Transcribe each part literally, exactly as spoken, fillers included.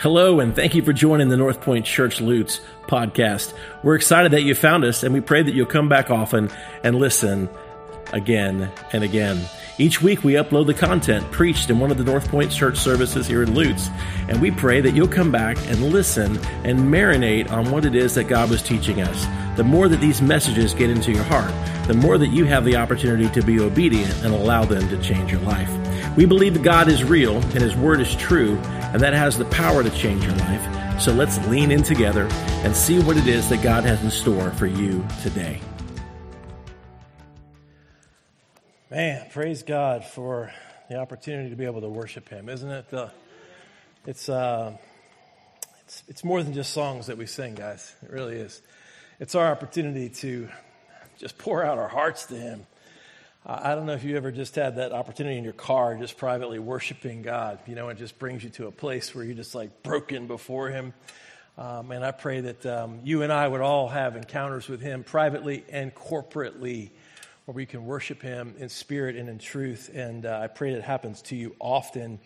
Hello, and thank you for joining the North Point Church Loots podcast. We're excited that you found us, and we pray that you'll come back often and listen again and again. Each week, we upload the content preached in one of the North Point Church services here in Loots, and we pray that you'll come back and listen and marinate on what it is that God was teaching us. The more that these messages get into your heart, the more that you have the opportunity to be obedient and allow them to change your life. We believe that God is real and His Word is true, and that has the power to change your life. So let's lean in together and see what it is that God has in store for you today. Man, praise God for the opportunity to be able to worship Him, isn't it? Uh, it's, uh, it's, it's more than just songs that we sing, guys. It really is. It's our opportunity to just pour out our hearts to Him. I don't know if you ever just had that opportunity in your car, just privately worshiping God. You know, it just brings you to a place where you're just like broken before Him. Um, and I pray that um, you and I would all have encounters with Him privately and corporately, where we can worship Him in spirit and in truth. And uh, I pray that happens to you often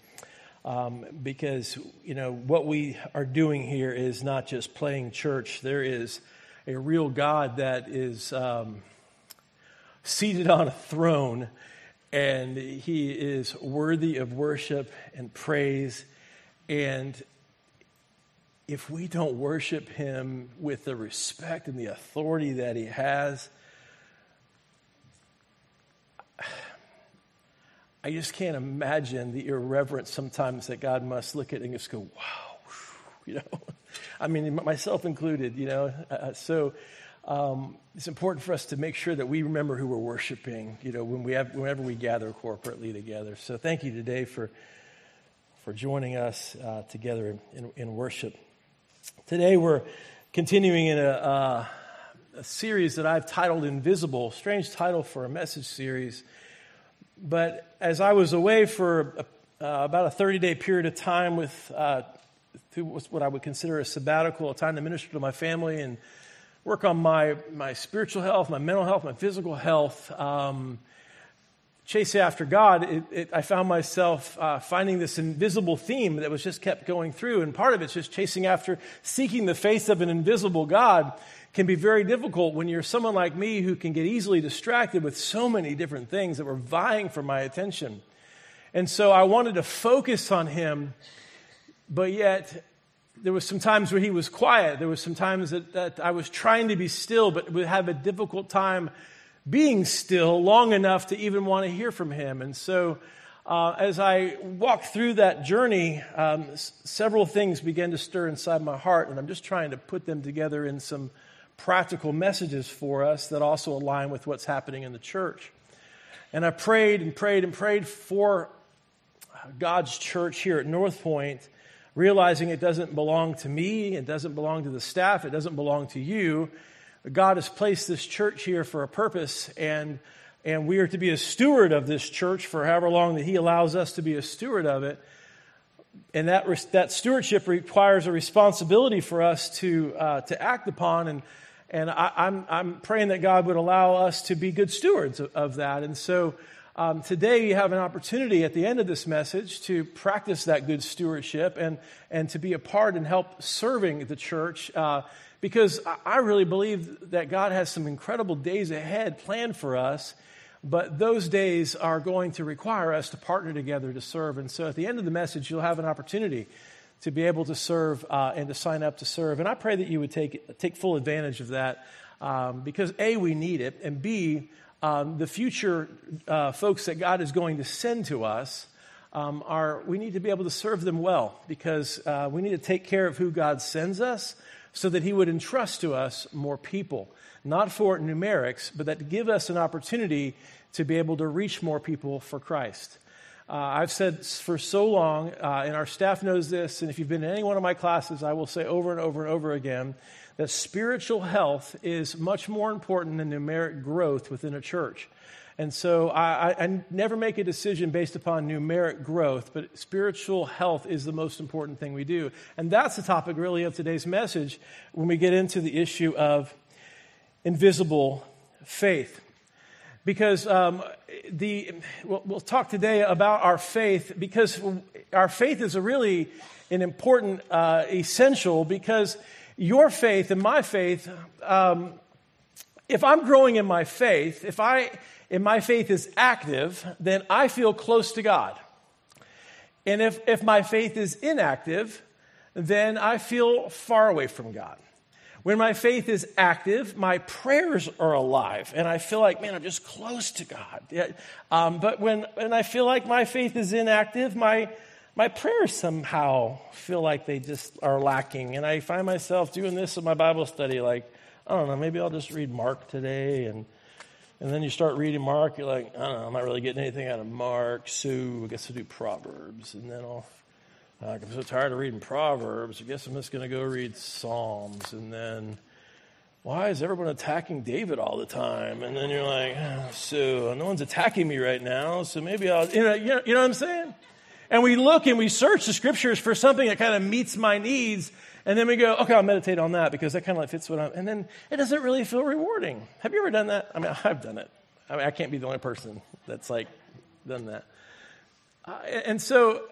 um, because, you know, what we are doing here is not just playing church. There is a real God that is Um, seated on a throne, and He is worthy of worship and praise. And if we don't worship Him with the respect and the authority that He has, I just can't imagine the irreverence sometimes that God must look at and just go, wow, you know, I mean, myself included, you know, uh, so Um, it's important for us to make sure that we remember who we're worshiping, you know, when we have, whenever we gather corporately together. So thank you today for for joining us uh, together in, in worship. Today we're continuing in a, uh, a series that I've titled Invisible, strange title for a message series. But as I was away for a, uh, about a thirty-day period of time with uh, through what I would consider a sabbatical, a time to minister to my family and work on my, my spiritual health, my mental health, my physical health, um, chase after God, it, it, I found myself uh, finding this invisible theme that was just kept going through. And part of it's just chasing after, seeking the face of an invisible God can be very difficult when you're someone like me who can get easily distracted with so many different things that were vying for my attention. And so I wanted to focus on Him, but yet there was some times where He was quiet. There was some times that, that I was trying to be still, but would have a difficult time being still long enough to even want to hear from Him. And so uh, as I walked through that journey, um, s- several things began to stir inside my heart, and I'm just trying to put them together in some practical messages for us that also align with what's happening in the church. And I prayed and prayed and prayed for God's church here at North Point, realizing it doesn't belong to me, it doesn't belong to the staff, it doesn't belong to you. God has placed this church here for a purpose, and and we are to be a steward of this church for however long that He allows us to be a steward of it. And that that stewardship requires a responsibility for us to uh, to act upon. And and I, I'm I'm praying that God would allow us to be good stewards of, of that. And so Um, today you have an opportunity at the end of this message to practice that good stewardship and and to be a part and help serving the church uh, because I really believe that God has some incredible days ahead planned for us, but those days are going to require us to partner together to serve. And so at the end of the message you'll have an opportunity to be able to serve uh, and to sign up to serve. And I pray that you would take take full advantage of that um, because A, we need it, and B, Um, the future uh, folks that God is going to send to us, um, are we need to be able to serve them well, because uh, we need to take care of who God sends us so that He would entrust to us more people, not for numerics, but that to give us an opportunity to be able to reach more people for Christ. Uh, I've said for so long, uh, and our staff knows this, and if you've been in any one of my classes, I will say over and over and over again, that spiritual health is much more important than numeric growth within a church. And so I, I, I never make a decision based upon numeric growth, but spiritual health is the most important thing we do. And that's the topic really of today's message when we get into the issue of invisible faith. Because um, the we'll, we'll talk today about our faith, because our faith is a really and important, uh, essential, because your faith and my faith, um, if I'm growing in my faith, if I if my faith is active, then I feel close to God. And if, if my faith is inactive, then I feel far away from God. When my faith is active, my prayers are alive, and I feel like, man, I'm just close to God. Yeah. Um, but when and I feel like my faith is inactive, my my prayers somehow feel like they just are lacking, and I find myself doing this in my Bible study, like, I don't know, maybe I'll just read Mark today, and and then you start reading Mark, you're like, I don't know, I'm not really getting anything out of Mark, so I guess I'll do Proverbs, and then I'll... Like, I'm so tired of reading Proverbs. I guess I'm just going to go read Psalms. And then, why is everyone attacking David all the time? And then you're like, oh, so no one's attacking me right now, so maybe I'll, you know, you know, you know what I'm saying? And we look and we search the Scriptures for something that kind of meets my needs. And then we go, okay, I'll meditate on that because that kind of like fits what I'm, and then it doesn't really feel rewarding. Have you ever done that? I mean, I've done it. I mean, I can't be the only person that's like done that. Uh, and so...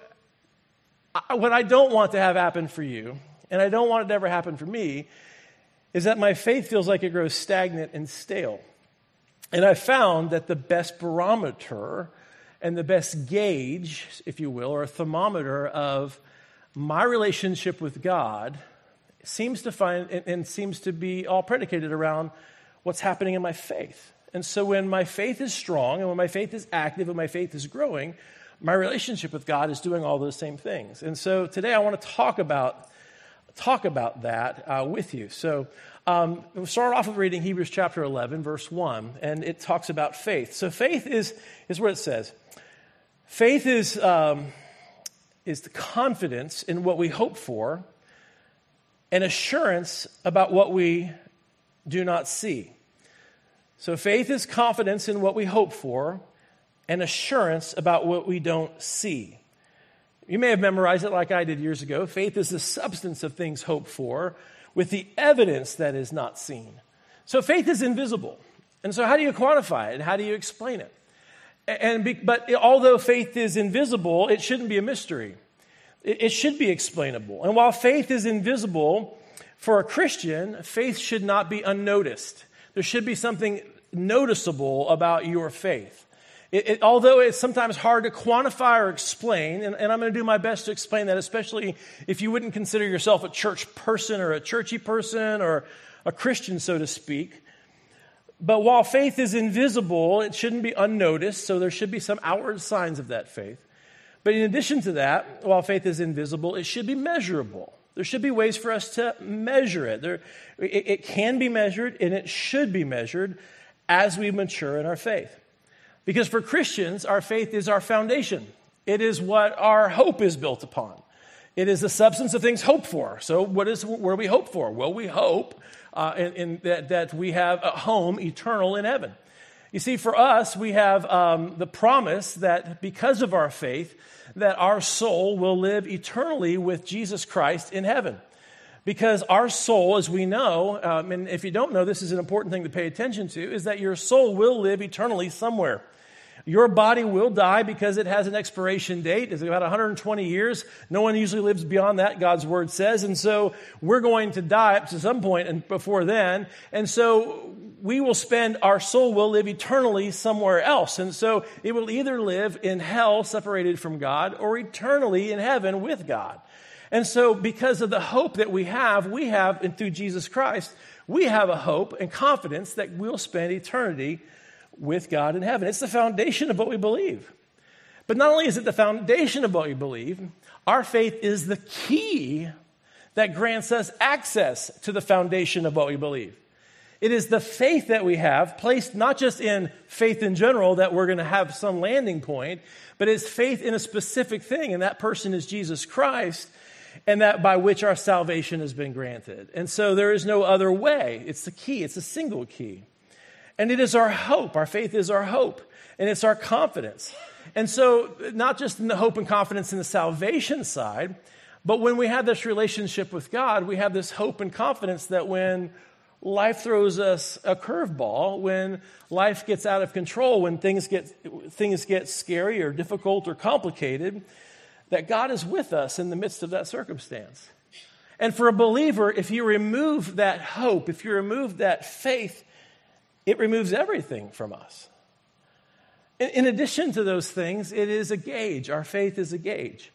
What I don't want to have happen for you, and I don't want it to ever happen for me, is that my faith feels like it grows stagnant and stale. And I found that the best barometer and the best gauge, if you will, or thermometer of my relationship with God seems to find and, and seems to be all predicated around what's happening in my faith. And so when my faith is strong and when my faith is active and my faith is growing, my relationship with God is doing all those same things. And so today I want to talk about talk about that uh, with you. So um, we'll start off with reading Hebrews chapter eleven, verse one, and it talks about faith. So faith is is what it says. Faith is um, is the confidence in what we hope for and assurance about what we do not see. So faith is confidence in what we hope for and assurance about what we don't see. You may have memorized it like I did years ago. Faith is the substance of things hoped for with the evidence that is not seen. So faith is invisible. And so how do you quantify it and how do you explain it? And be, but although faith is invisible, it shouldn't be a mystery. It, it should be explainable. And while faith is invisible, for a Christian, faith should not be unnoticed. There should be something noticeable about your faith. It, it, although it's sometimes hard to quantify or explain, and, and I'm going to do my best to explain that, especially if you wouldn't consider yourself a church person or a churchy person or a Christian, so to speak. But while faith is invisible, it shouldn't be unnoticed, so there should be some outward signs of that faith. But in addition to that, while faith is invisible, it should be measurable. There should be ways for us to measure it. There, it, it can be measured, and it should be measured as we mature in our faith. Because for Christians, our faith is our foundation. It is what our hope is built upon. It is the substance of things hoped for. So what is where we hope for? Well, we hope uh, in, in that, that we have a home eternal in heaven. You see, for us, we have um, the promise that because of our faith, that our soul will live eternally with Jesus Christ in heaven. Because our soul, as we know, um, and if you don't know, this is an important thing to pay attention to, is that your soul will live eternally somewhere. Your body will die because it has an expiration date. It's about one hundred twenty years. No one usually lives beyond that, God's word says. And so we're going to die up to some point and before then. And so we will spend, our soul will live eternally somewhere else. And so it will either live in hell separated from God or eternally in heaven with God. And so because of the hope that we have, we have, and through Jesus Christ, we have a hope and confidence that we'll spend eternity with God in heaven. It's the foundation of what we believe. But not only is it the foundation of what we believe, our faith is the key that grants us access to the foundation of what we believe. It is the faith that we have placed not just in faith in general that we're going to have some landing point, but it's faith in a specific thing, and that person is Jesus Christ, and that by which our salvation has been granted. And so there is no other way. It's the key. It's a single key. And it is our hope. Our faith is our hope, and it's our confidence. And so not just in the hope and confidence in the salvation side, but when we have this relationship with God, we have this hope and confidence that when life throws us a curveball, when life gets out of control, when things get things get scary or difficult or complicated, that God is with us in the midst of that circumstance. And for a believer, if you remove that hope, if you remove that faith, it removes everything from us. In, in addition to those things, it is a gauge. Our faith is a gauge.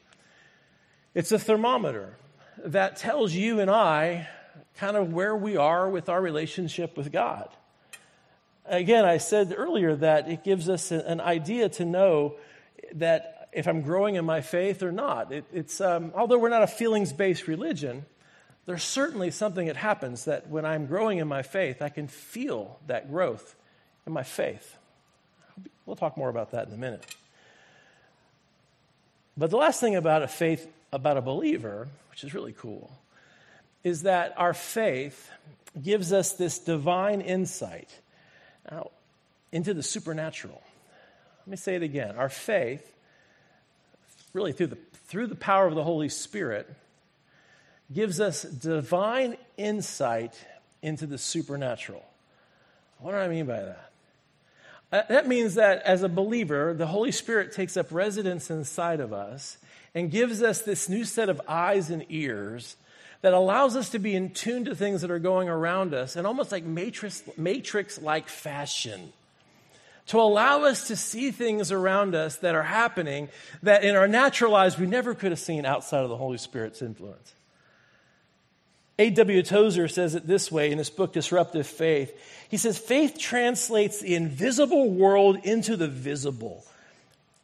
It's a thermometer that tells you and I kind of where we are with our relationship with God. Again, I said earlier that it gives us an idea to know that if I'm growing in my faith or not. It, it's um, although we're not a feelings-based religion, there's certainly something that happens that when I'm growing in my faith, I can feel that growth in my faith. We'll talk more about that in a minute. But the last thing about a faith, about a believer, which is really cool, is that our faith gives us this divine insight now, into the supernatural. Let me say it again. Our faith, really through the, through the power of the Holy Spirit, gives us divine insight into the supernatural. What do I mean by that? That means that as a believer, the Holy Spirit takes up residence inside of us and gives us this new set of eyes and ears that allows us to be in tune to things that are going around us in almost like matrix, matrix-like fashion, to allow us to see things around us that are happening that in our natural lives we never could have seen outside of the Holy Spirit's influence. A W Tozer says it this way in his book, Disruptive Faith. He says, faith translates the invisible world into the visible.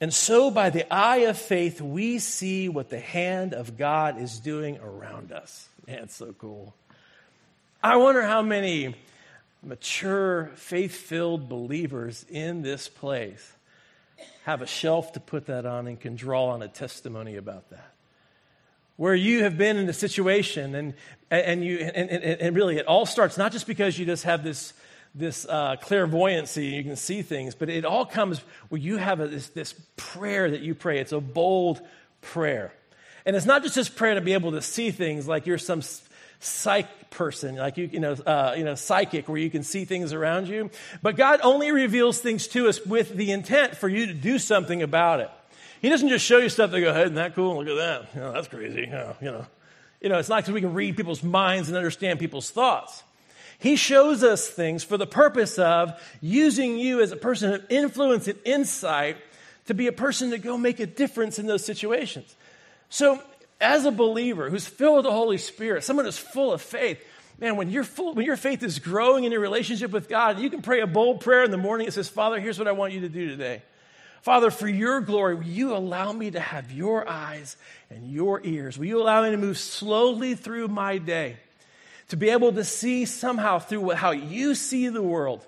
And so by the eye of faith, we see what the hand of God is doing around us. Man, it's so cool. I wonder how many mature, faith-filled believers in this place have a shelf to put that on and can draw on a testimony about that. Where you have been in a situation, and and you and, and, and really it all starts not just because you just have this this uh, clairvoyancy, you can see things, but it all comes where you have a, this this prayer that you pray. It's a bold prayer, and it's not just this prayer to be able to see things like you're some psych person, like you you know uh, you know psychic, where you can see things around you. But God only reveals things to us with the intent for you to do something about it. He doesn't just show you stuff that go, hey, isn't that cool? Look at that. You know, that's crazy. Oh, you know, you know, it's not because we can read people's minds and understand people's thoughts. He shows us things for the purpose of using you as a person of influence and insight to be a person to go make a difference in those situations. So as a believer who's filled with the Holy Spirit, someone who's full of faith, man, when you're full, when your faith is growing in your relationship with God, you can pray a bold prayer in the morning that says, Father, here's what I want you to do today. Father, for your glory, will you allow me to have your eyes and your ears? Will you allow me to move slowly through my day, to be able to see somehow through how you see the world,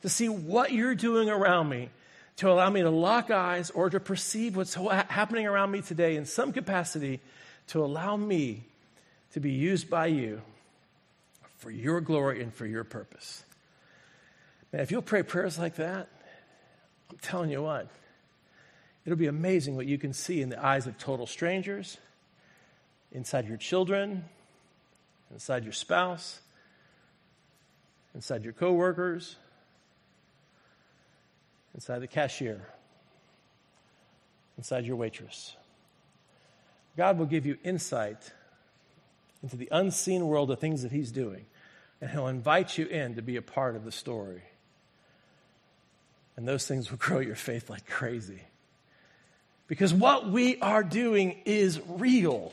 to see what you're doing around me, to allow me to lock eyes or to perceive what's happening around me today in some capacity, to allow me to be used by you for your glory and for your purpose. Man, if you'll pray prayers like that, I'm telling you what, it'll be amazing what you can see in the eyes of total strangers, inside your children, inside your spouse, inside your coworkers, inside the cashier, inside your waitress. God will give you insight into the unseen world of things that he's doing, and he'll invite you in to be a part of the story. And those things will grow your faith like crazy. Because what we are doing is real.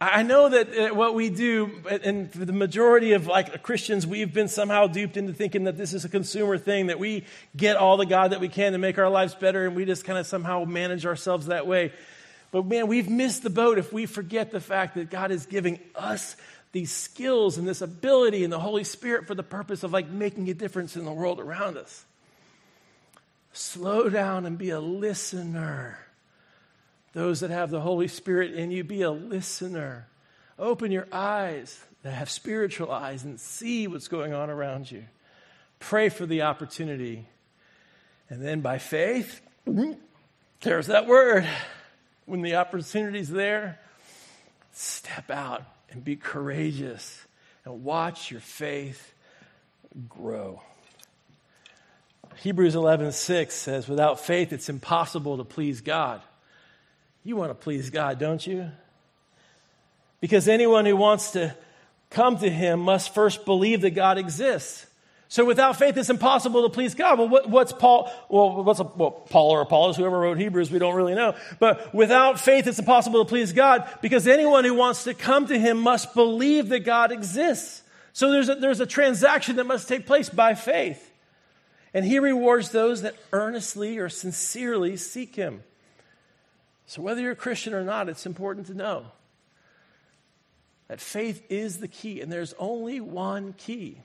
I know that what we do, and for the majority of like Christians, we've been somehow duped into thinking that this is a consumer thing, that we get all the God that we can to make our lives better, and we just kind of somehow manage ourselves that way. But man, we've missed the boat if we forget the fact that God is giving us these skills and this ability and the Holy Spirit for the purpose of like making a difference in the world around us. Slow down and be a listener. Those that have the Holy Spirit in you, be a listener. Open your eyes that have spiritual eyes and see what's going on around you. Pray for the opportunity. And then by faith, there's that word. When the opportunity's there, step out and be courageous and watch your faith grow. Hebrews eleven six says, without faith, it's impossible to please God. You want to please God, don't you? Because anyone who wants to come to him must first believe that God exists. So without faith, it's impossible to please God. Well, what, what's Paul? Well, what's a, well, Paul or Apollos, whoever wrote Hebrews, we don't really know. But without faith, it's impossible to please God because anyone who wants to come to him must believe that God exists. So there's a, there's a transaction that must take place by faith. And he rewards those that earnestly or sincerely seek him. So whether you're a Christian or not, it's important to know that faith is the key, and there's only one key.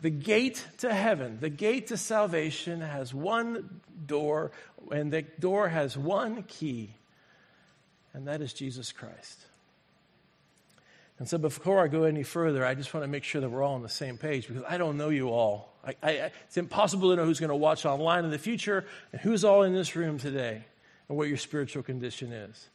The gate to heaven, the gate to salvation has one door, and the door has one key, and that is Jesus Christ. And so before I go any further, I just want to make sure that we're all on the same page, because I don't know you all. I, I, it's impossible to know who's going to watch online in the future and who's all in this room today and what your spiritual condition is.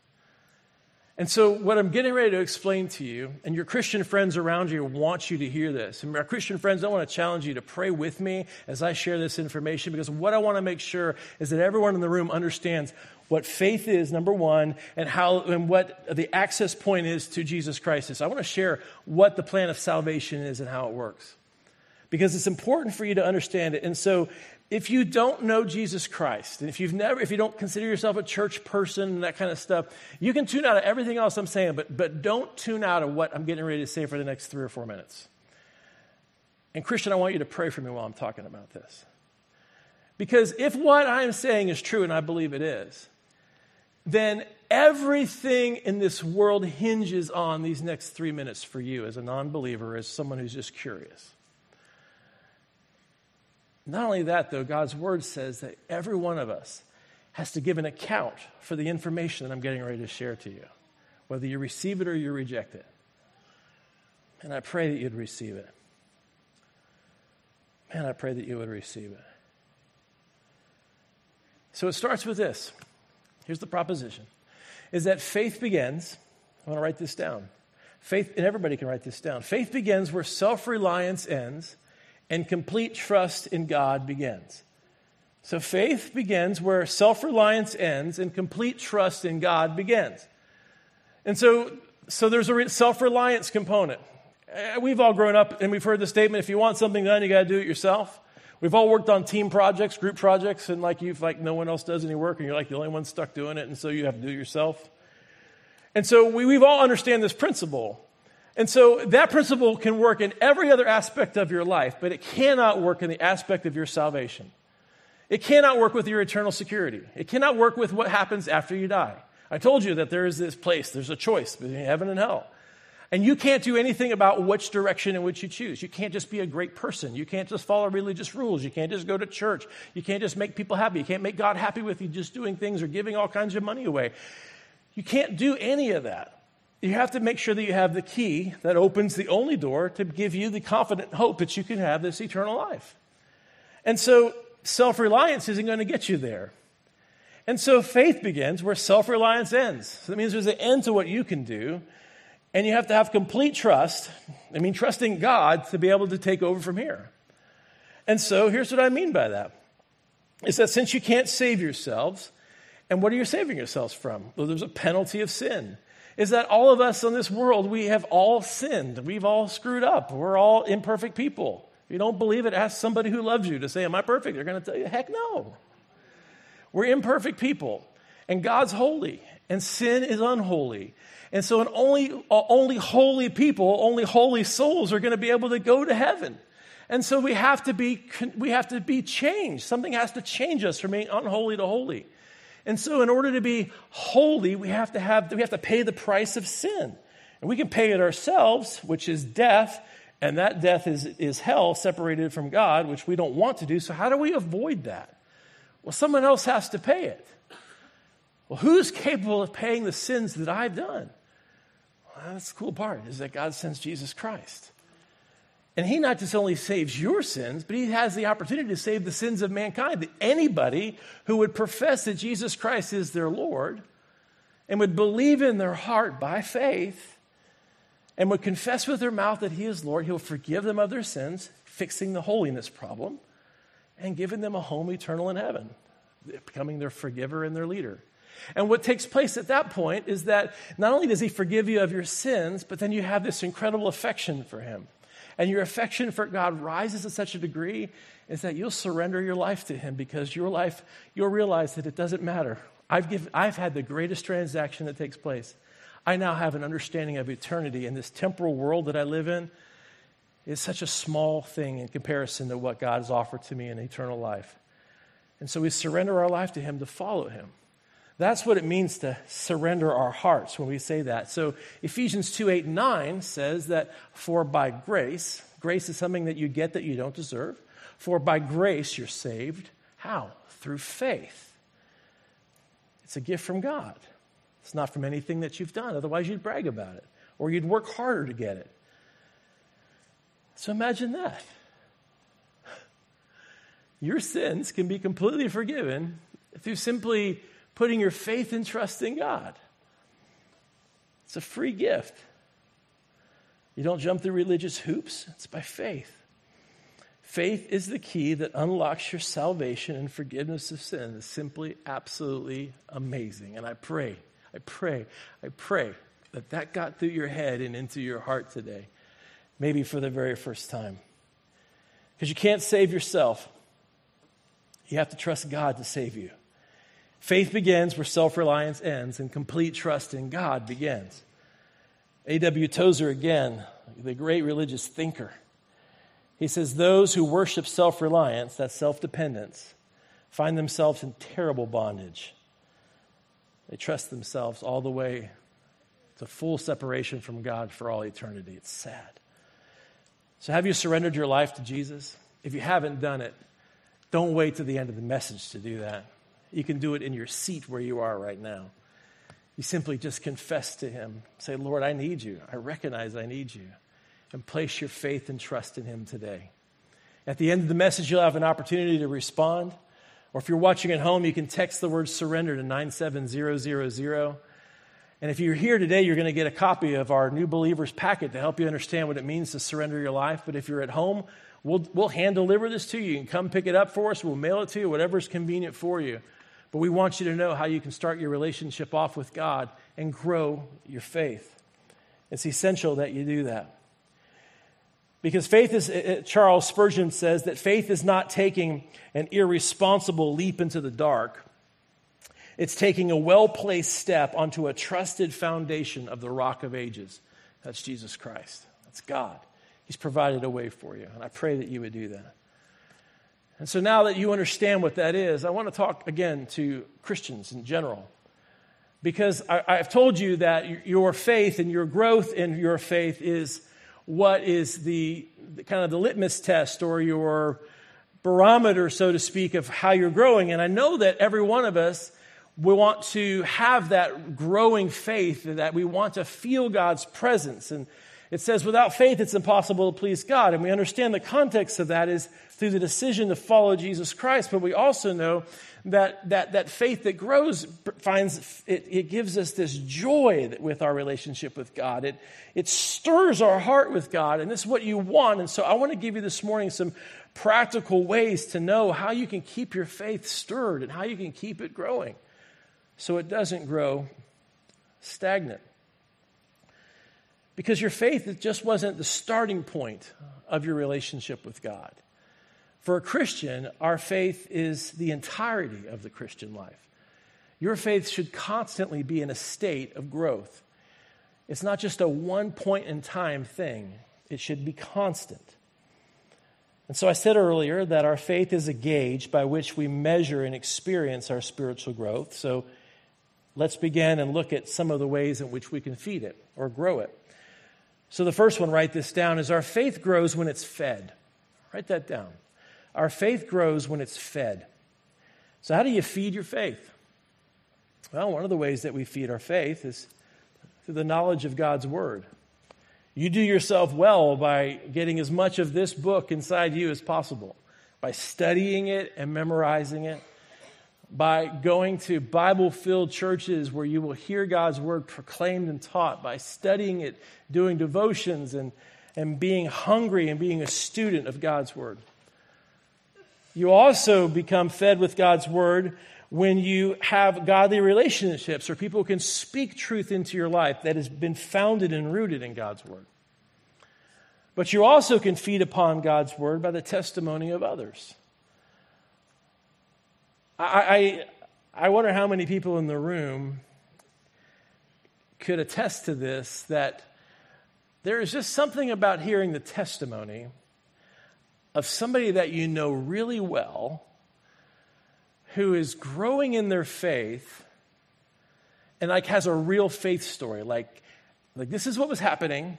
And so what I'm getting ready to explain to you, and your Christian friends around you want you to hear this. And my Christian friends, I want to challenge you to pray with me as I share this information, because what I want to make sure is that everyone in the room understands what faith is, number one, and how and what the access point is to Jesus Christ. So I want to share what the plan of salvation is and how it works, because it's important for you to understand it. And so if you don't know Jesus Christ, and if you've never, if you don't consider yourself a church person and that kind of stuff, you can tune out of everything else I'm saying, but, but don't tune out of what I'm getting ready to say for the next three or four minutes. And Christian, I want you to pray for me while I'm talking about this. Because if what I'm saying is true, and I believe it is, then everything in this world hinges on these next three minutes for you as a non-believer, as someone who's just curious. Not only that, though, God's word says that every one of us has to give an account for the information that I'm getting ready to share to you, whether you receive it or you reject it. And I pray that you'd receive it. Man, I pray that you would receive it. So it starts with this. Here's the proposition, is that faith begins, I want to write this down. Faith, and everybody can write this down. Faith begins where self-reliance ends and complete trust in God begins. So faith begins where self-reliance ends and complete trust in God begins. And so, so there's a self-reliance component. We've all grown up and we've heard the statement, if you want something done, you got to do it yourself. We've all worked on team projects, group projects, and like you've like no one else does any work, and you're like the only one stuck doing it, and so you have to do it yourself. And so we, we've all understand this principle. And so that principle can work in every other aspect of your life, but it cannot work in the aspect of your salvation. It cannot work with your eternal security. It cannot work with what happens after you die. I told you that there is this place, there's a choice between heaven and hell. And you can't do anything about which direction in which you choose. You can't just be a great person. You can't just follow religious rules. You can't just go to church. You can't just make people happy. You can't make God happy with you just doing things or giving all kinds of money away. You can't do any of that. You have to make sure that you have the key that opens the only door to give you the confident hope that you can have this eternal life. And so self-reliance isn't going to get you there. And so faith begins where self-reliance ends. So that means there's an end to what you can do, and you have to have complete trust. I mean, trusting God to be able to take over from here. And so here's what I mean by that. It's that since you can't save yourselves, and what are you saving yourselves from? Well, there's a penalty of sin. Is that all of us in this world, we have all sinned. We've all screwed up. We're all imperfect people. If you don't believe it, ask somebody who loves you to say, am I perfect? They're going to tell you, heck no. We're imperfect people, and God's holy, and sin is unholy. And so only, only holy people, only holy souls are going to be able to go to heaven. And so we have to be, we have to be changed. Something has to change us from being unholy to holy. And so in order to be holy, we have to have we have to pay the price of sin. And we can pay it ourselves, which is death, and that death is, is hell separated from God, which we don't want to do. So how do we avoid that? Well, someone else has to pay it. Well, who's capable of paying the sins that I've done? Well, that's the cool part, is that God sends Jesus Christ. And he not just only saves your sins, but he has the opportunity to save the sins of mankind. That anybody who would profess that Jesus Christ is their Lord and would believe in their heart by faith and would confess with their mouth that he is Lord, he'll forgive them of their sins, fixing the holiness problem, and giving them a home eternal in heaven, becoming their forgiver and their leader. And what takes place at that point is that not only does he forgive you of your sins, but then you have this incredible affection for him. And your affection for God rises to such a degree is that you'll surrender your life to him, because your life, you'll realize that it doesn't matter. I've given, I've had the greatest transaction that takes place. I now have an understanding of eternity, and this temporal world that I live in is such a small thing in comparison to what God has offered to me in eternal life. And so we surrender our life to him to follow him. That's what it means to surrender our hearts when we say that. So Ephesians two, eight, and nine says that, for by grace, grace is something that you get that you don't deserve. For by grace you're saved. How? Through faith. It's a gift from God. It's not from anything that you've done. Otherwise you'd brag about it, or you'd work harder to get it. So imagine that. Your sins can be completely forgiven through simply putting your faith and trust in God. It's a free gift. You don't jump through religious hoops. It's by faith. Faith is the key that unlocks your salvation and forgiveness of sin. It's simply absolutely amazing. And I pray, I pray, I pray that that got through your head and into your heart today. Maybe for the very first time. Because you can't save yourself. You have to trust God to save you. Faith begins where self-reliance ends, and complete trust in God begins. A W Tozer again, the great religious thinker. He says, those who worship self-reliance, that's self-dependence, find themselves in terrible bondage. They trust themselves all the way to full separation from God for all eternity. It's sad. So have you surrendered your life to Jesus? If you haven't done it, don't wait till the end of the message to do that. You can do it in your seat where you are right now. You simply just confess to him. Say, Lord, I need you. I recognize I need you. And place your faith and trust in him today. At the end of the message, you'll have an opportunity to respond. Or if you're watching at home, you can text the word surrender to nine seven zero zero zero. And if you're here today, you're going to get a copy of our New Believers Packet to help you understand what it means to surrender your life. But if you're at home, we'll, we'll hand deliver this to you. You can come pick it up for us. We'll mail it to you, whatever's convenient for you. But we want you to know how you can start your relationship off with God and grow your faith. It's essential that you do that. Because faith is, Charles Spurgeon says that faith is not taking an irresponsible leap into the dark. It's taking a well-placed step onto a trusted foundation of the rock of ages. That's Jesus Christ. That's God. He's provided a way for you. And I pray that you would do that. And so now that you understand what that is, I want to talk again to Christians in general. Because I, I've told you that your faith and your growth in your faith is what is the, the kind of the litmus test or your barometer, so to speak, of how you're growing. And I know that every one of us, we want to have that growing faith, that we want to feel God's presence. And it says, without faith, it's impossible to please God. And we understand the context of that is through the decision to follow Jesus Christ. But we also know that that, that faith that grows finds it, it gives us this joy with our relationship with God. It, it stirs our heart with God. And this is what you want. And so I want to give you this morning some practical ways to know how you can keep your faith stirred and how you can keep it growing so it doesn't grow stagnant. Because your faith, it just wasn't the starting point of your relationship with God. For a Christian, our faith is the entirety of the Christian life. Your faith should constantly be in a state of growth. It's not just a one point in time thing. It should be constant. And so I said earlier that our faith is a gauge by which we measure and experience our spiritual growth. So let's begin and look at some of the ways in which we can feed it or grow it. So the first one, write this down, is our faith grows when it's fed. Write that down. Our faith grows when it's fed. So how do you feed your faith? Well, one of the ways that we feed our faith is through the knowledge of God's word. You do yourself well by getting as much of this book inside you as possible, by studying it and memorizing it, by going to Bible-filled churches where you will hear God's word proclaimed and taught, by studying it, doing devotions, and, and being hungry and being a student of God's word. You also become fed with God's word when you have godly relationships or people who can speak truth into your life that has been founded and rooted in God's word. But you also can feed upon God's word by the testimony of others. I, I, I wonder how many people in the room could attest to this, that there is just something about hearing the testimony of somebody that you know really well who is growing in their faith and like has a real faith story. Like, like this is what was happening,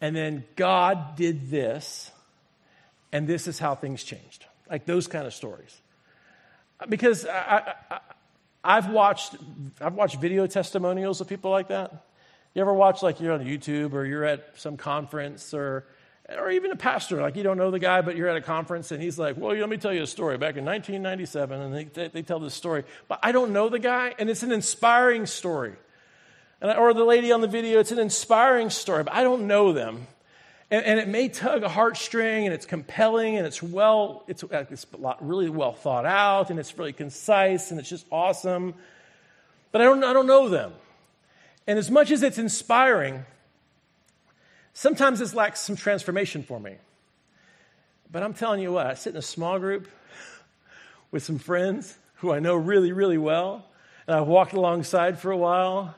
and then God did this, and this is how things changed. Like those kind of stories. Because I, I, I've watched I've watched video testimonials of people like that. You ever watch, like, you're on YouTube or you're at some conference or or even a pastor, like you don't know the guy, but you're at a conference and he's like, well, let me tell you a story back in nineteen ninety-seven, and they, they tell this story. But I don't know the guy, and it's an inspiring story. And I, or the lady on the video, it's an inspiring story, but I don't know them. And, and it may tug a heartstring, and it's compelling, and it's well, it's, it's really well thought out, and it's really concise, and it's just awesome. But I don't, I don't know them. And as much as it's inspiring, sometimes this lacks some transformation for me. But I'm telling you what, I sit in a small group with some friends who I know really, really well, and I've walked alongside for a while,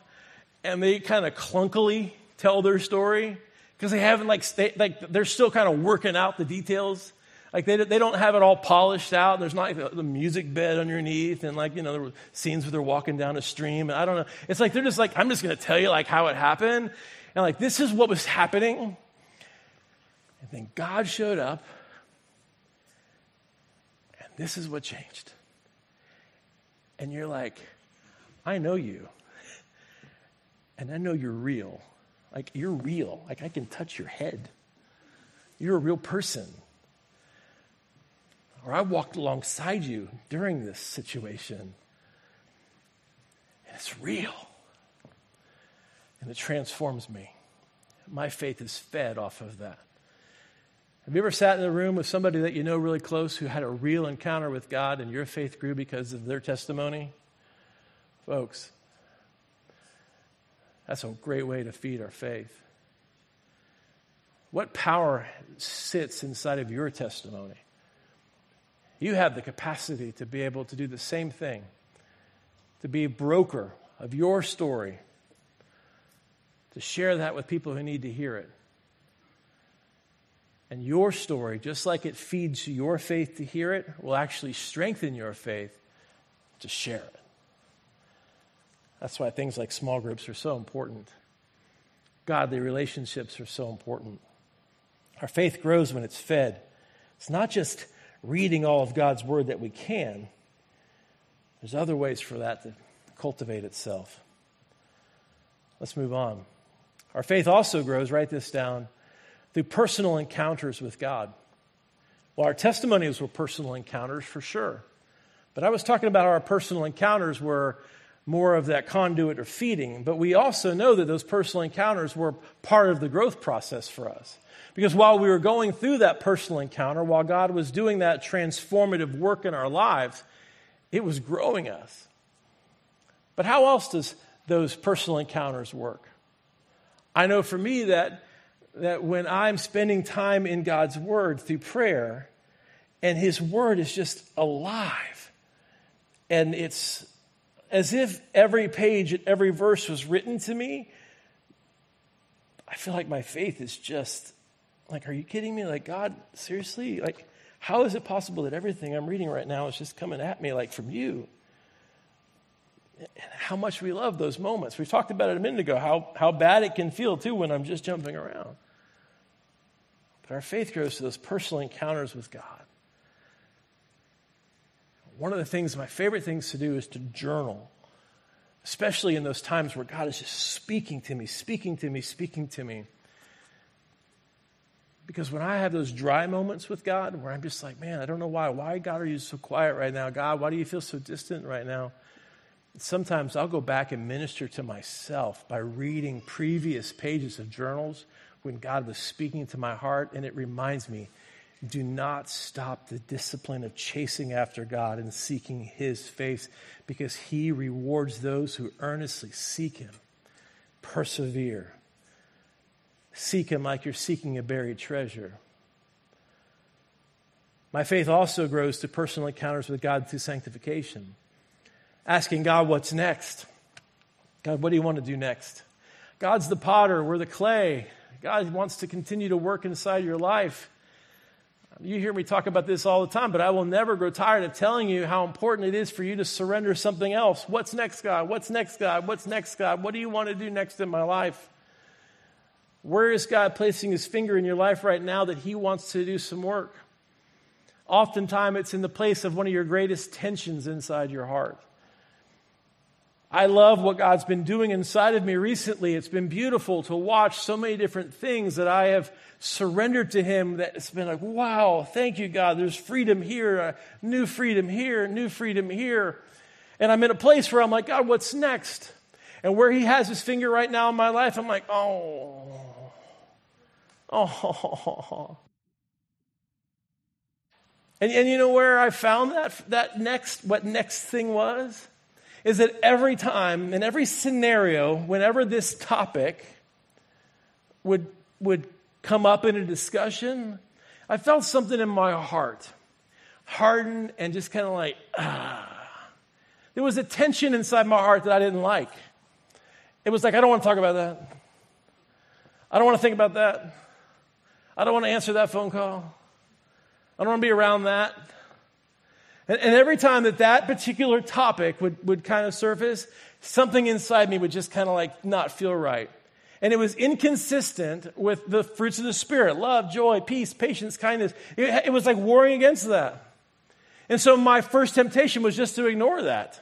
and they kind of clunkily tell their story because they haven't, like, stay, like, they're still kind of working out the details. Like, they they don't have it all polished out. There's not, like, the music bed underneath, and, like, you know, there were scenes where they're walking down a stream, and I don't know. It's like they're just like, I'm just going to tell you, like, how it happened. And, like, this is what was happening. And then God showed up. And this is what changed. And you're like, I know you. And I know you're real. Like, you're real. Like, I can touch your head. You're a real person. Or I walked alongside you during this situation. And it's real. And it transforms me. My faith is fed off of that. Have you ever sat in a room with somebody that you know really close who had a real encounter with God and your faith grew because of their testimony? Folks, that's a great way to feed our faith. What power sits inside of your testimony? You have the capacity to be able to do the same thing, to be a broker of your story, to share that with people who need to hear it. And your story, just like it feeds your faith to hear it, will actually strengthen your faith to share it. That's why things like small groups are so important. Godly relationships are so important. Our faith grows when it's fed. It's not just reading all of God's word that we can. There's other ways for that to cultivate itself. Let's move on. Our faith also grows, write this down, through personal encounters with God. Well, our testimonies were personal encounters for sure. But I was talking about our personal encounters were more of that conduit or feeding. But we also know that those personal encounters were part of the growth process for us. Because while we were going through that personal encounter, while God was doing that transformative work in our lives, it was growing us. But how else does those personal encounters work? I know for me that, that when I'm spending time in God's word through prayer, and his word is just alive, and it's as if every page and every verse was written to me, I feel like my faith is just like, are you kidding me? Like, God, seriously? Like, how is it possible that everything I'm reading right now is just coming at me like from you? And how much we love those moments. We talked about it a minute ago, how, how bad it can feel, too, when I'm just jumping around. But our faith grows to those personal encounters with God. One of the things, my favorite things to do is to journal, especially in those times where God is just speaking to me, speaking to me, speaking to me. Because when I have those dry moments with God where I'm just like, man, I don't know why. Why, God, are you so quiet right now? God, why do you feel so distant right now? Sometimes I'll go back and minister to myself by reading previous pages of journals when God was speaking to my heart, and it reminds me, do not stop the discipline of chasing after God and seeking his face, because he rewards those who earnestly seek him. Persevere. Seek him like you're seeking a buried treasure. My faith also grows through personal encounters with God through sanctification. Asking God what's next. God, what do you want to do next? God's the potter, we're the clay. God wants to continue to work inside your life. You hear me talk about this all the time, but I will never grow tired of telling you how important it is for you to surrender something else. What's next, God? What's next, God? What's next, God? What do you want to do next in my life? Where is God placing his finger in your life right now that he wants to do some work? Oftentimes, it's in the place of one of your greatest tensions inside your heart. I love what God's been doing inside of me recently. It's been beautiful to watch so many different things that I have surrendered to him, that it's been like, wow, thank you, God. There's freedom here, new freedom here, new freedom here. And I'm in a place where I'm like, God, what's next? And where he has his finger right now in my life, I'm like, oh, oh. And, and you know where I found that, that next, what next thing was? Is that every time, in every scenario, whenever this topic would, would come up in a discussion, I felt something in my heart harden and just kind of like, ah. There was a tension inside my heart that I didn't like. It was like, I don't want to talk about that. I don't want to think about that. I don't want to answer that phone call. I don't want to be around that. And every time that that particular topic would, would kind of surface, something inside me would just kind of like not feel right. And it was inconsistent with the fruits of the Spirit, love, joy, peace, patience, kindness. It, it was like warring against that. And so my first temptation was just to ignore that.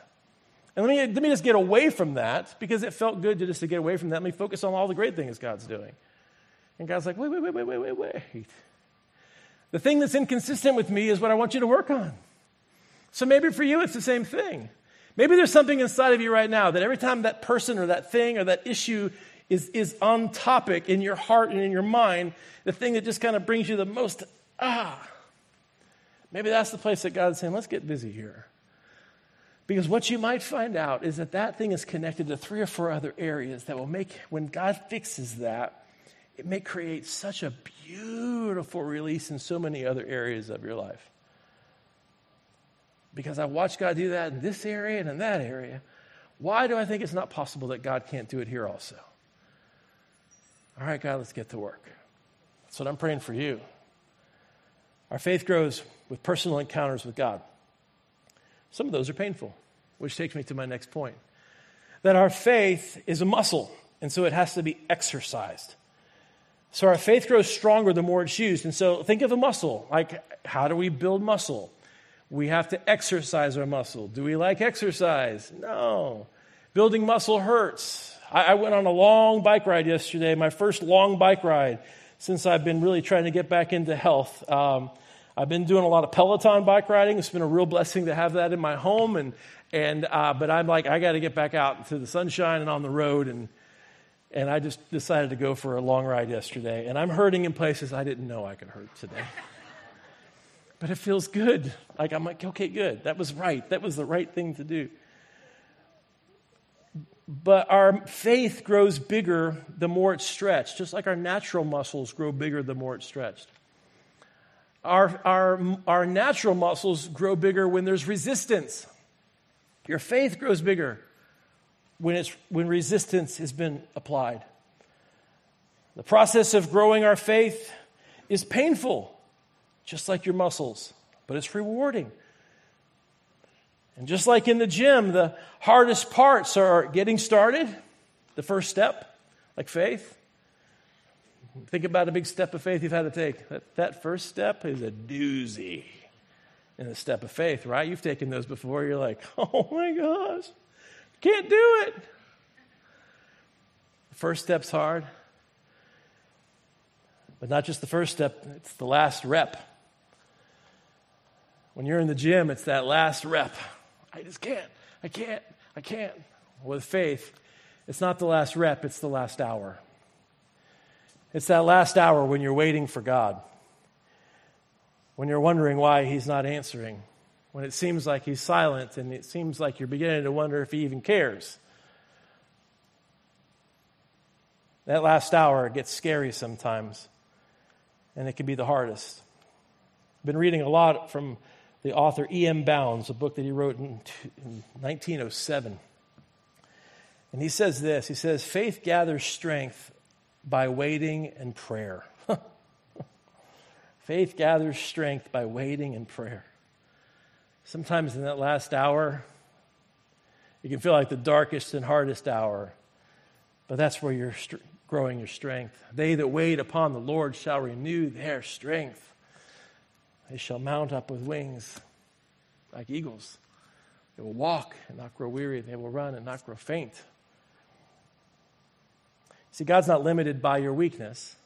And let me, let me just get away from that, because it felt good to just to get away from that. Let me focus on all the great things God's doing. And God's like, wait, wait, wait, wait, wait, wait, wait. The thing that's inconsistent with me is what I want you to work on. So maybe for you, it's the same thing. Maybe there's something inside of you right now that every time that person or that thing or that issue is, is on topic in your heart and in your mind, the thing that just kind of brings you the most, ah, maybe that's the place that God's saying, let's get busy here. Because what you might find out is that that thing is connected to three or four other areas that will make, when God fixes that, it may create such a beautiful release in so many other areas of your life. Because I watched God do that in this area and in that area. Why do I think it's not possible that God can't do it here also? All right, God, let's get to work. That's what I'm praying for you. Our faith grows with personal encounters with God. Some of those are painful, which takes me to my next point. That our faith is a muscle, and so it has to be exercised. So our faith grows stronger the more it's used. And so think of a muscle. Like, how do we build muscle? We have to exercise our muscle. Do we like exercise? No. Building muscle hurts. I, I went on a long bike ride yesterday, my first long bike ride since I've been really trying to get back into health. Um, I've been doing a lot of Peloton bike riding. It's been a real blessing to have that in my home. And and uh, but I'm like, I got to get back out into the sunshine and on the road. And and I just decided to go for a long ride yesterday. And I'm hurting in places I didn't know I could hurt today. But it feels good. Like, I'm like, okay, good. That was right. That was the right thing to do. But our faith grows bigger the more it's stretched, just like our natural muscles grow bigger the more it's stretched. Our, our, our natural muscles grow bigger when there's resistance. Your faith grows bigger when, it's, when resistance has been applied. The process of growing our faith is painful, just like your muscles, but it's rewarding. And just like in the gym, the hardest parts are getting started, the first step, like faith. Think about a big step of faith you've had to take. That, that first step is a doozy in a step of faith, right? You've taken those before. You're like, oh my gosh, can't do it. The first step's hard. But not just the first step, it's the last rep. When you're in the gym, it's that last rep. I just can't, I can't, I can't. With faith, it's not the last rep, it's the last hour. It's that last hour when you're waiting for God. when you're wondering why he's not answering, when it seems like he's silent and it seems like you're beginning to wonder if he even cares. That last hour gets scary sometimes, and it can be the hardest. I've been reading a lot from the author E M Bounds, a book that he wrote in nineteen oh seven. And he says this, he says, faith gathers strength by waiting and prayer. Faith gathers strength by waiting and prayer. Sometimes in that last hour, it can feel like the darkest and hardest hour, but that's where you're st- growing your strength. They that wait upon the Lord shall renew their strength. They shall mount up with wings like eagles. They will walk and not grow weary. They will run and not grow faint. See, God's not limited by your weakness,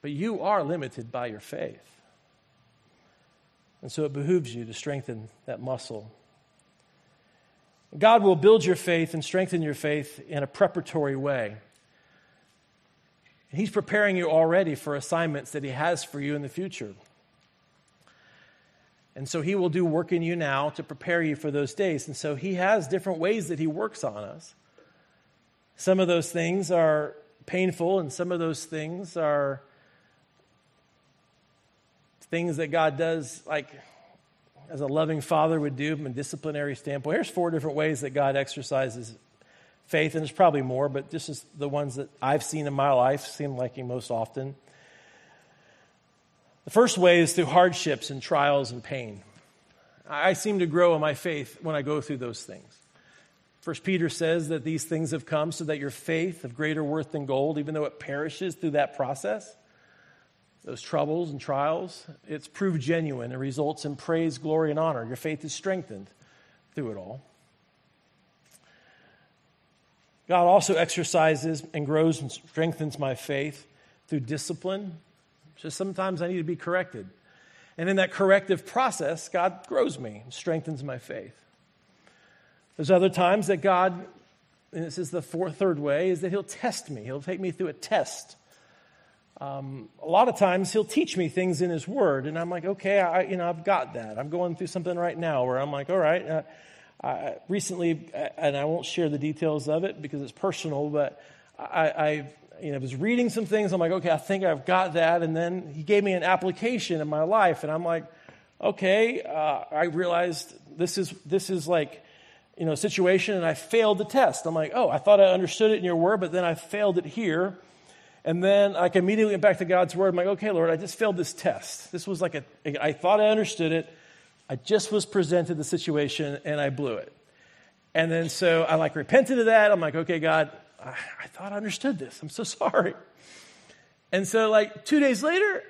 but you are limited by your faith. And so it behooves you to strengthen that muscle. God will build your faith and strengthen your faith in a preparatory way. He's preparing you already for assignments that he has for you in the future. And so he will do work in you now to prepare you for those days. And so he has different ways that he works on us. Some of those things are painful, and some of those things are things that God does, like as a loving father would do from a disciplinary standpoint. Here's four different ways that God exercises faith, and there's probably more, but this is the ones that I've seen in my life, seem like he most often. The first way is through hardships and trials and pain. I seem to grow in my faith when I go through those things. First Peter says that these things have come so that your faith of greater worth than gold, even though it perishes through that process, those troubles and trials, it's proved genuine and results in praise, glory, and honor. Your faith is strengthened through it all. God also exercises and grows and strengthens my faith through discipline. Just sometimes I need to be corrected. And in that corrective process, God grows me and strengthens my faith. There's other times that God, and this is the fourth, third way, is that he'll test me. He'll take me through a test. Um, a lot of times he'll teach me things in his word, and I'm like, okay, I, you know, I've got that. I'm going through something right now where I'm like, all right. Uh, I, recently, and I won't share the details of it because it's personal, but I, I you know, was reading some things. I'm like, okay, I think I've got that. And then he gave me an application in my life, and I'm like, okay, uh, I realized this is this is like, you know, a situation, and I failed the test. I'm like, oh, I thought I understood it in your word, but then I failed it here. And then I like, immediately went back to God's word. I'm like, okay, Lord, I just failed this test. This was like a, I thought I understood it. I just was presented the situation, and I blew it. And then so I like repented of that. I'm like, okay, God, I, I thought I understood this. I'm so sorry. And so like two days later,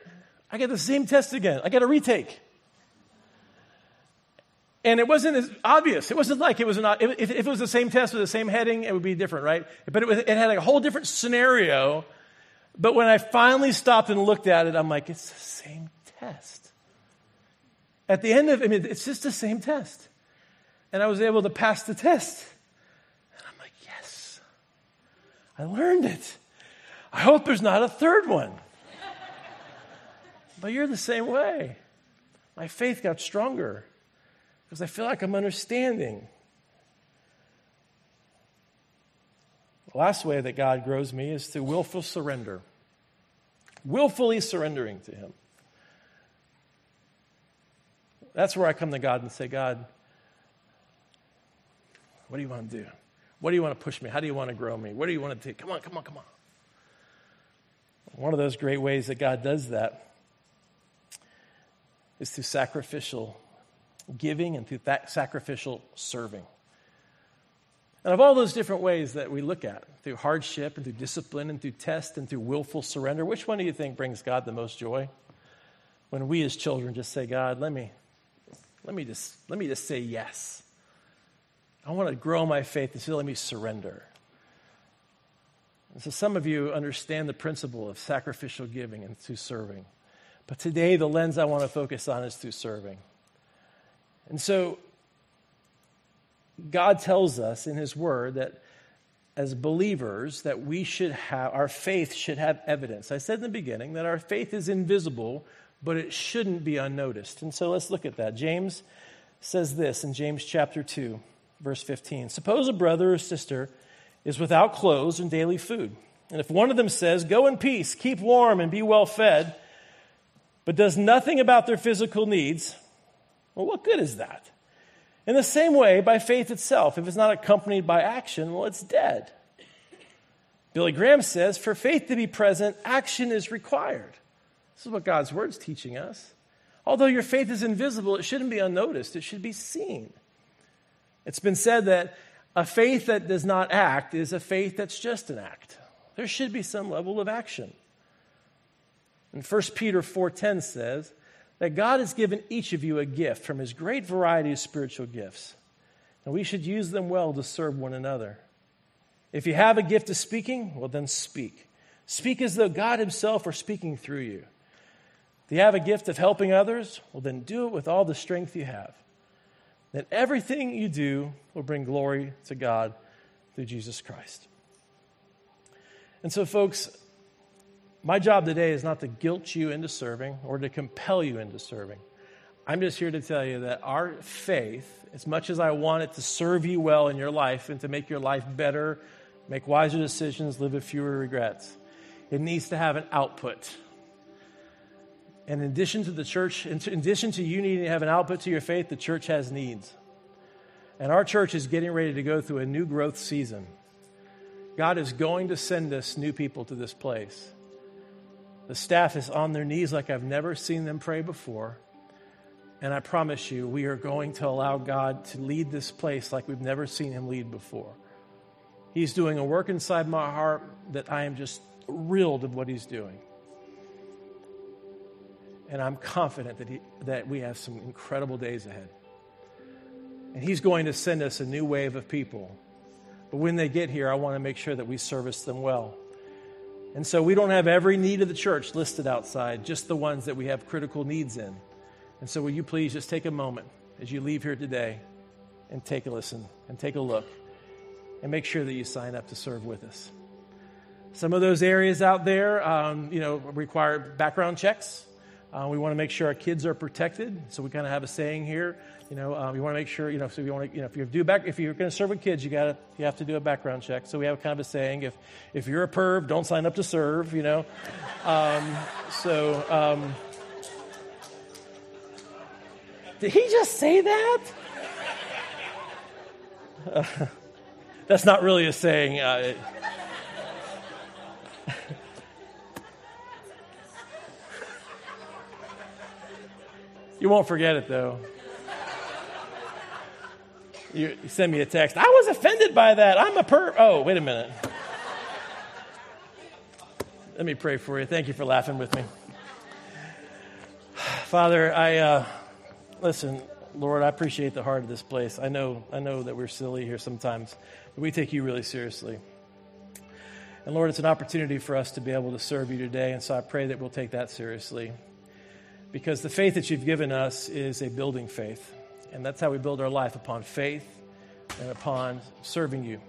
I get the same test again. I get a retake. And it wasn't as obvious. It wasn't like it was not, if, if it was the same test with the same heading, it would be different, right? But it, was, it had like a whole different scenario. But when I finally stopped and looked at it, I'm like, it's the same test. At the end of, I mean, it's just the same test. And I was able to pass the test. And I'm like, yes, I learned it. I hope there's not a third one. But you're the same way. My faith got stronger because I feel like I'm understanding. The last way that God grows me is through willful surrender. Willfully surrendering to him. That's where I come to God and say, God, what do you want to do? What do you want to push me? How do you want to grow me? What do you want to do? Come on, come on, come on. One of those great ways that God does that is through sacrificial giving and through that sacrificial serving. And of all those different ways that we look at, through hardship and through discipline and through test and through willful surrender, which one do you think brings God the most joy? When we as children just say, God, let me... Let me just let me just say yes. I want to grow my faith, and so let me surrender. And so some of you understand the principle of sacrificial giving and through serving. But today the lens I want to focus on is through serving. And so God tells us in his word that as believers that we should have, our faith should have evidence. I said in the beginning that our faith is invisible, but it shouldn't be unnoticed. And so let's look at that. James says this in James chapter two, verse fifteen. Suppose a brother or sister is without clothes and daily food. And if one of them says, go in peace, keep warm and be well fed, but does nothing about their physical needs, well, what good is that? In the same way, by faith itself, if it's not accompanied by action, well, it's dead. Billy Graham says, for faith to be present, action is required. This is what God's word's teaching us. Although your faith is invisible, it shouldn't be unnoticed. It should be seen. It's been said that a faith that does not act is a faith that's just an act. There should be some level of action. And First Peter four ten says that God has given each of you a gift from his great variety of spiritual gifts, and we should use them well to serve one another. If you have a gift of speaking, well, then speak. Speak as though God himself were speaking through you. If you have a gift of helping others, well, then do it with all the strength you have. That everything you do will bring glory to God through Jesus Christ. And so, folks, my job today is not to guilt you into serving or to compel you into serving. I'm just here to tell you that our faith, as much as I want it to serve you well in your life and to make your life better, make wiser decisions, live with fewer regrets, it needs to have an output. And in addition to the church, in addition to you needing to have an output to your faith, the church has needs. And our church is getting ready to go through a new growth season. God is going to send us new people to this place. The staff is on their knees like I've never seen them pray before. And I promise you, we are going to allow God to lead this place like we've never seen him lead before. He's doing a work inside my heart that I am just thrilled of what he's doing. And I'm confident that he, that we have some incredible days ahead. And he's going to send us a new wave of people. But when they get here, I want to make sure that we service them well. And so we don't have every need of the church listed outside, just the ones that we have critical needs in. And so will you please just take a moment as you leave here today and take a listen and take a look and make sure that you sign up to serve with us. Some of those areas out there, um, you know, require background checks. Uh, we want to make sure our kids are protected, so we kind of have a saying here. You know, um, you want to make sure, you know, so you want to, you know, if you're do back, if you're going to serve with kids, you gotta, you have to do a background check. So we have kind of a saying: if if you're a perv, don't sign up to serve. You know, um, so um, did he just say that? Uh, that's not really a saying. Uh, it, You won't forget it, though. You send me a text. I was offended by that. I'm a per... Oh, wait a minute. Let me pray for you. Thank you for laughing with me. Father, I... Uh, listen, Lord, I appreciate the heart of this place. I know, I know that we're silly here sometimes, but we take you really seriously. And Lord, it's an opportunity for us to be able to serve you today, and so I pray that we'll take that seriously. Because the faith that you've given us is a building faith. And that's how we build our life, upon faith and upon serving you.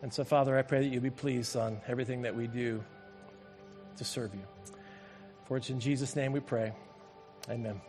And so, Father, I pray that you be pleased on everything that we do to serve you. For it's in Jesus' name we pray. Amen.